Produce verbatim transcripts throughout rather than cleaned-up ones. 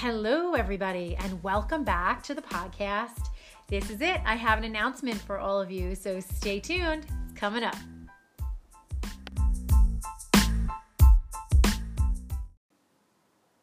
Hello, everybody, and welcome back to the podcast. This is it. I have an announcement for all of you, so stay tuned. It's coming up.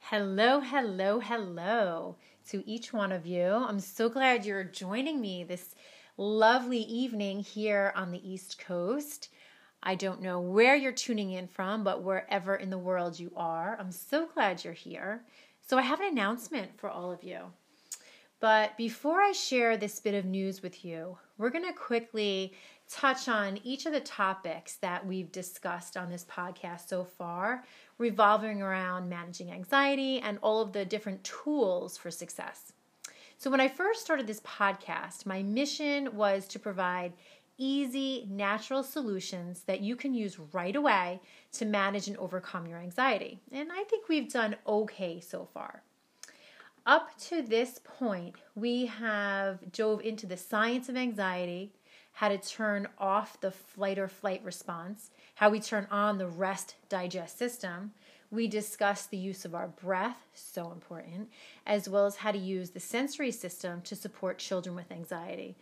Hello, hello, hello to each one of you. I'm so glad you're joining me this lovely evening here on the East Coast. I don't know where you're tuning in from, but wherever in the world you are, I'm so glad you're here. So I have an announcement for all of you. But before I share this bit of news with you, we're going to quickly touch on each of the topics that we've discussed on this podcast so far, revolving around managing anxiety and all of the different tools for success. So when I first started this podcast, my mission was to provide easy, natural solutions that you can use right away to manage and overcome your anxiety. And I think we've done okay so far. Up to this point, we have dove into the science of anxiety, how to turn off the flight or flight response, how we turn on the rest digest system. We discussed the use of our breath, so important, as well as how to use the sensory system to support children with anxiety.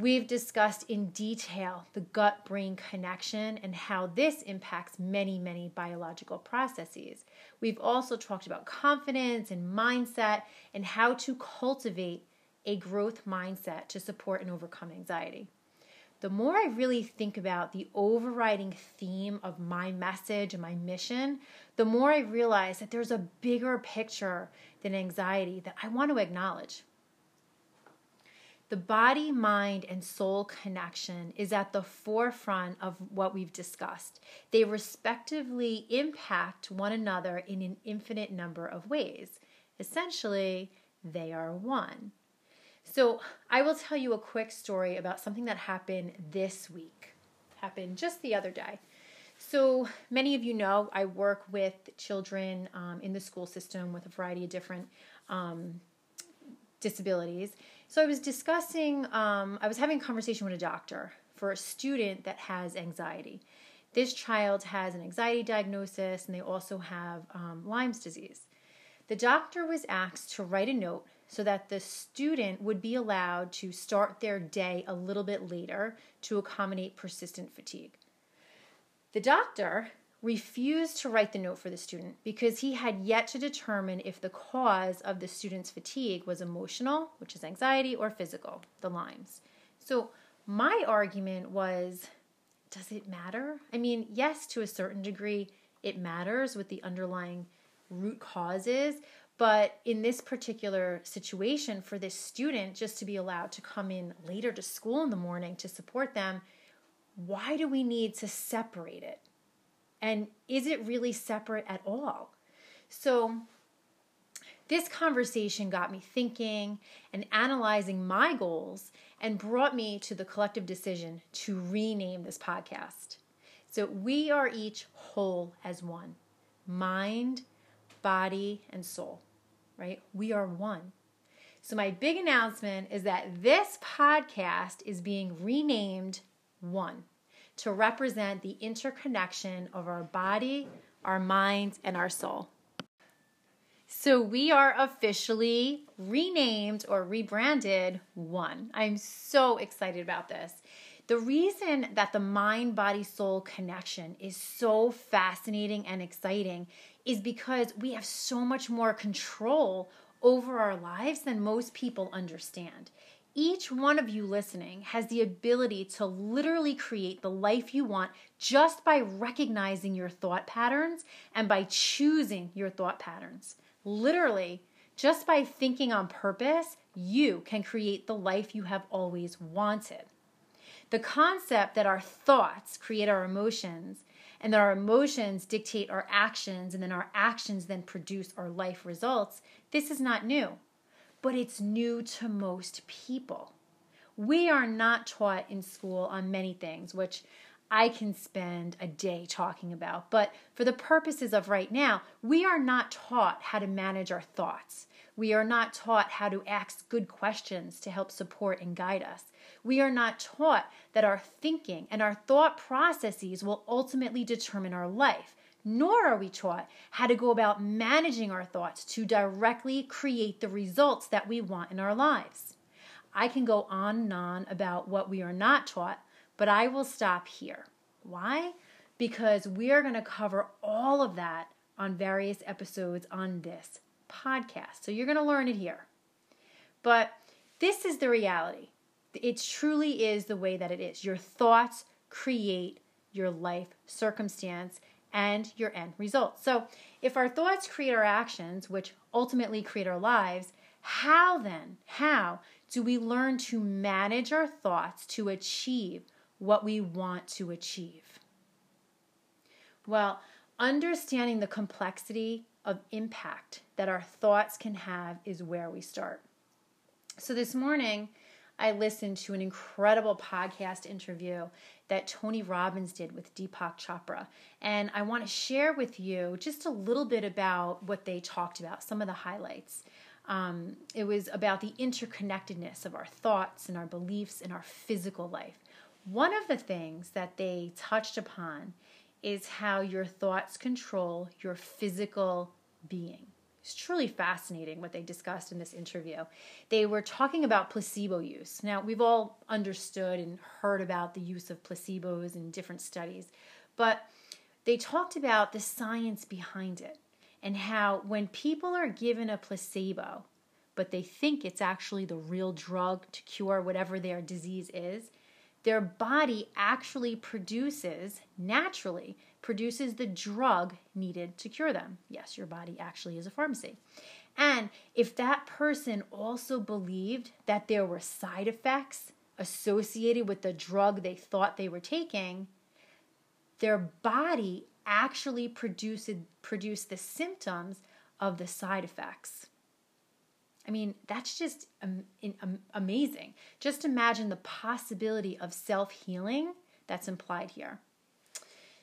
We've discussed in detail the gut-brain connection and how this impacts many, many biological processes. We've also talked about confidence and mindset and how to cultivate a growth mindset to support and overcome anxiety. The more I really think about the overriding theme of my message and my mission, the more I realize that there's a bigger picture than anxiety that I want to acknowledge. The body, mind, and soul connection is at the forefront of what we've discussed. They respectively impact one another in an infinite number of ways. Essentially, they are one. So I will tell you a quick story about something that happened this week. It happened just the other day. So many of you know I work with children um, in the school system with a variety of different um, disabilities. So I was discussing, um, I was having a conversation with a doctor for a student that has anxiety. This child has an anxiety diagnosis and they also have um, Lyme's disease. The doctor was asked to write a note so that the student would be allowed to start their day a little bit later to accommodate persistent fatigue. The doctor refused to write the note for the student because he had yet to determine if the cause of the student's fatigue was emotional, which is anxiety, or physical, the Lyme's. So my argument was, does it matter? I mean, yes, to a certain degree, it matters what the underlying root cause is, but in this particular situation for this student, just to be allowed to come in later to school in the morning to support them, why do we need to separate it? And is it really separate at all? So this conversation got me thinking and analyzing my goals and brought me to the collective decision to rename this podcast. So we are each whole as one, mind, body, and soul, right? We are one. So my big announcement is that this podcast is being renamed One, to represent the interconnection of our body, our minds, and our soul. So we are officially renamed or rebranded One. I'm so excited about this. The reason that the mind-body-soul connection is so fascinating and exciting is because we have so much more control over our lives than most people understand. Each one of you listening has the ability to literally create the life you want just by recognizing your thought patterns and by choosing your thought patterns. Literally, just by thinking on purpose, you can create the life you have always wanted. The concept that our thoughts create our emotions and that our emotions dictate our actions and then our actions then produce our life results, this is not new. But it's new to most people. We are not taught in school on many things, which I can spend a day talking about. But for the purposes of right now, we are not taught how to manage our thoughts. We are not taught how to ask good questions to help support and guide us. We are not taught that our thinking and our thought processes will ultimately determine our life. nor are we taught how to go about managing our thoughts to directly create the results that we want in our lives. I can go on and on about what we are not taught, but I will stop here. Why? Because we are going to cover all of that on various episodes on this podcast. So you're going to learn it here. But this is the reality. It truly is the way that it is. Your thoughts create your life circumstance and your end result. So if our thoughts create our actions, which ultimately create our lives, how then, how do we learn to manage our thoughts to achieve what we want to achieve? Well, understanding the complexity of impact that our thoughts can have is where we start. So this morning, I listened to an incredible podcast interview that Tony Robbins did with Deepak Chopra. And I want to share with you just a little bit about what they talked about, some of the highlights. Um, it was about the interconnectedness of our thoughts and our beliefs in our physical life. One of the things that they touched upon is how your thoughts control your physical being. It's truly fascinating what they discussed in this interview. They were talking about placebo use. Now, we've all understood and heard about the use of placebos in different studies, but they talked about the science behind it and how when people are given a placebo, but they think it's actually the real drug to cure whatever their disease is, their body actually produces, naturally, produces the drug needed to cure them. Yes, your body actually is a pharmacy. And if that person also believed that there were side effects associated with the drug they thought they were taking, their body actually produced, produced the symptoms of the side effects. I mean, that's just amazing. Just imagine the possibility of self-healing that's implied here.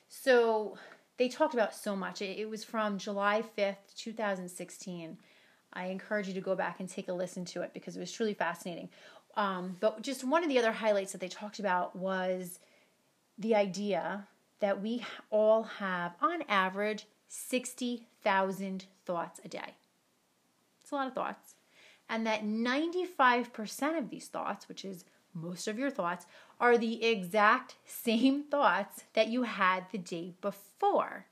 So they talked about so much. It was from July fifth, two thousand sixteen. I encourage you to go back and take a listen to it because it was truly fascinating. Um, but just one of the other highlights that they talked about was the idea that we all have, on average, sixty thousand thoughts a day. It's a lot of thoughts. And that ninety-five percent of these thoughts, which is most of your thoughts, are the exact same thoughts that you had the day before.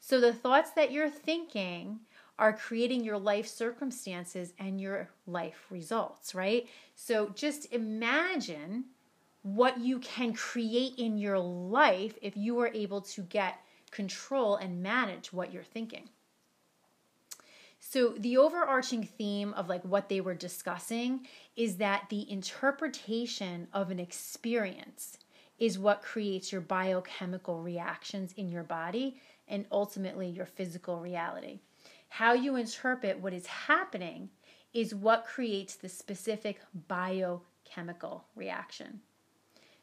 So the thoughts that you're thinking are creating your life circumstances and your life results, right? So just imagine what you can create in your life if you are able to get control and manage what you're thinking. So the overarching theme of like what they were discussing is that the interpretation of an experience is what creates your biochemical reactions in your body and ultimately your physical reality. How you interpret what is happening is what creates the specific biochemical reaction.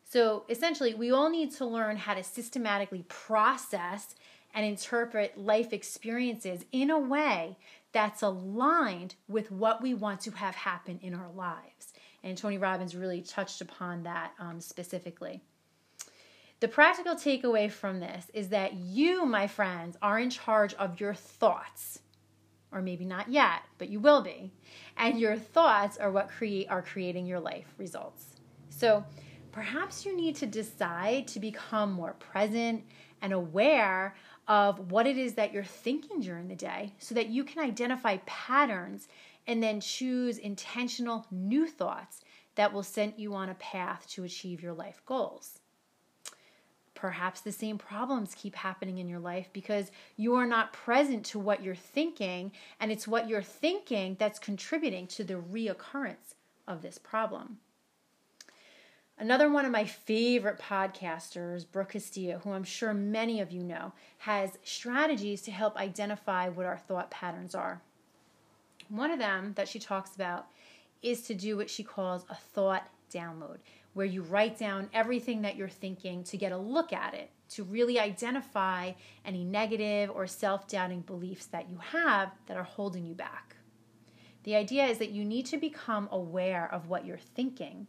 So essentially, we all need to learn how to systematically process and interpret life experiences in a way that's aligned with what we want to have happen in our lives. And Tony Robbins really touched upon that um, specifically. The practical takeaway from this is that you, my friends, are in charge of your thoughts, or maybe not yet, but you will be. And your thoughts are what create are creating your life results. So perhaps you need to decide to become more present and aware of what it is that you're thinking during the day so that you can identify patterns and then choose intentional new thoughts that will send you on a path to achieve your life goals. Perhaps the same problems keep happening in your life because you are not present to what you're thinking, and it's what you're thinking that's contributing to the reoccurrence of this problem. Another one of my favorite podcasters, Brooke Castillo, who I'm sure many of you know, has strategies to help identify what our thought patterns are. One of them that she talks about is to do what she calls a thought download, where you write down everything that you're thinking to get a look at it, to really identify any negative or self-doubting beliefs that you have that are holding you back. The idea is that you need to become aware of what you're thinking,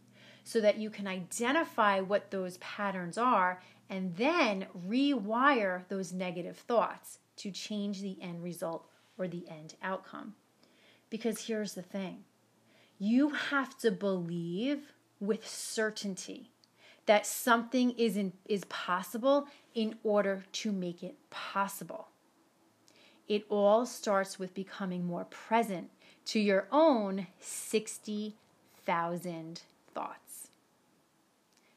so that you can identify what those patterns are and then rewire those negative thoughts to change the end result or the end outcome. Because here's the thing. You have to believe with certainty that something is, in, is possible in order to make it possible. It all starts with becoming more present to your own sixty thousand thoughts.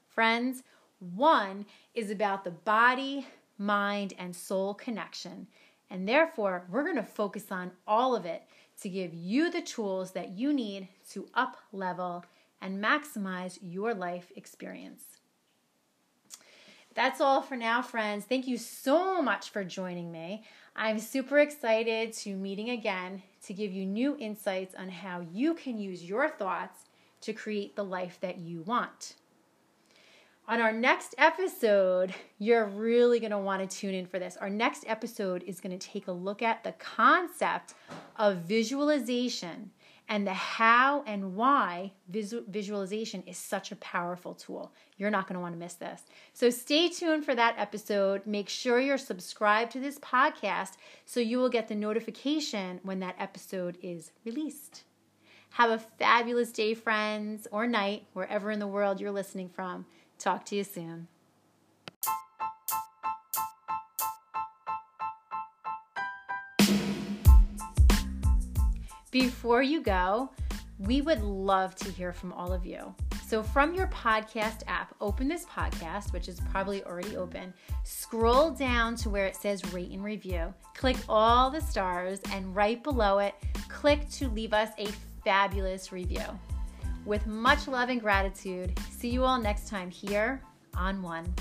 Friends, one is about the body, mind, and soul connection, and therefore we're going to focus on all of it to give you the tools that you need to up-level and maximize your life experience. That's all for now, friends. Thank you so much for joining me. I'm super excited to meeting again to give you new insights on how you can use your thoughts to create the life that you want. On our next episode, you're really going to want to tune in for this. Our next episode is going to take a look at the concept of visualization and the how and why visual, visualization is such a powerful tool. You're not going to want to miss this. So stay tuned for that episode. Make sure you're subscribed to this podcast so you will get the notification when that episode is released. Have a fabulous day, friends, or night, wherever in the world you're listening from. Talk to you soon. Before you go, we would love to hear from all of you. So from your podcast app, open this podcast, which is probably already open, scroll down to where it says rate and review, click all the stars, and right below it, click to leave us a fabulous review. With much love and gratitude, see you all next time here on One.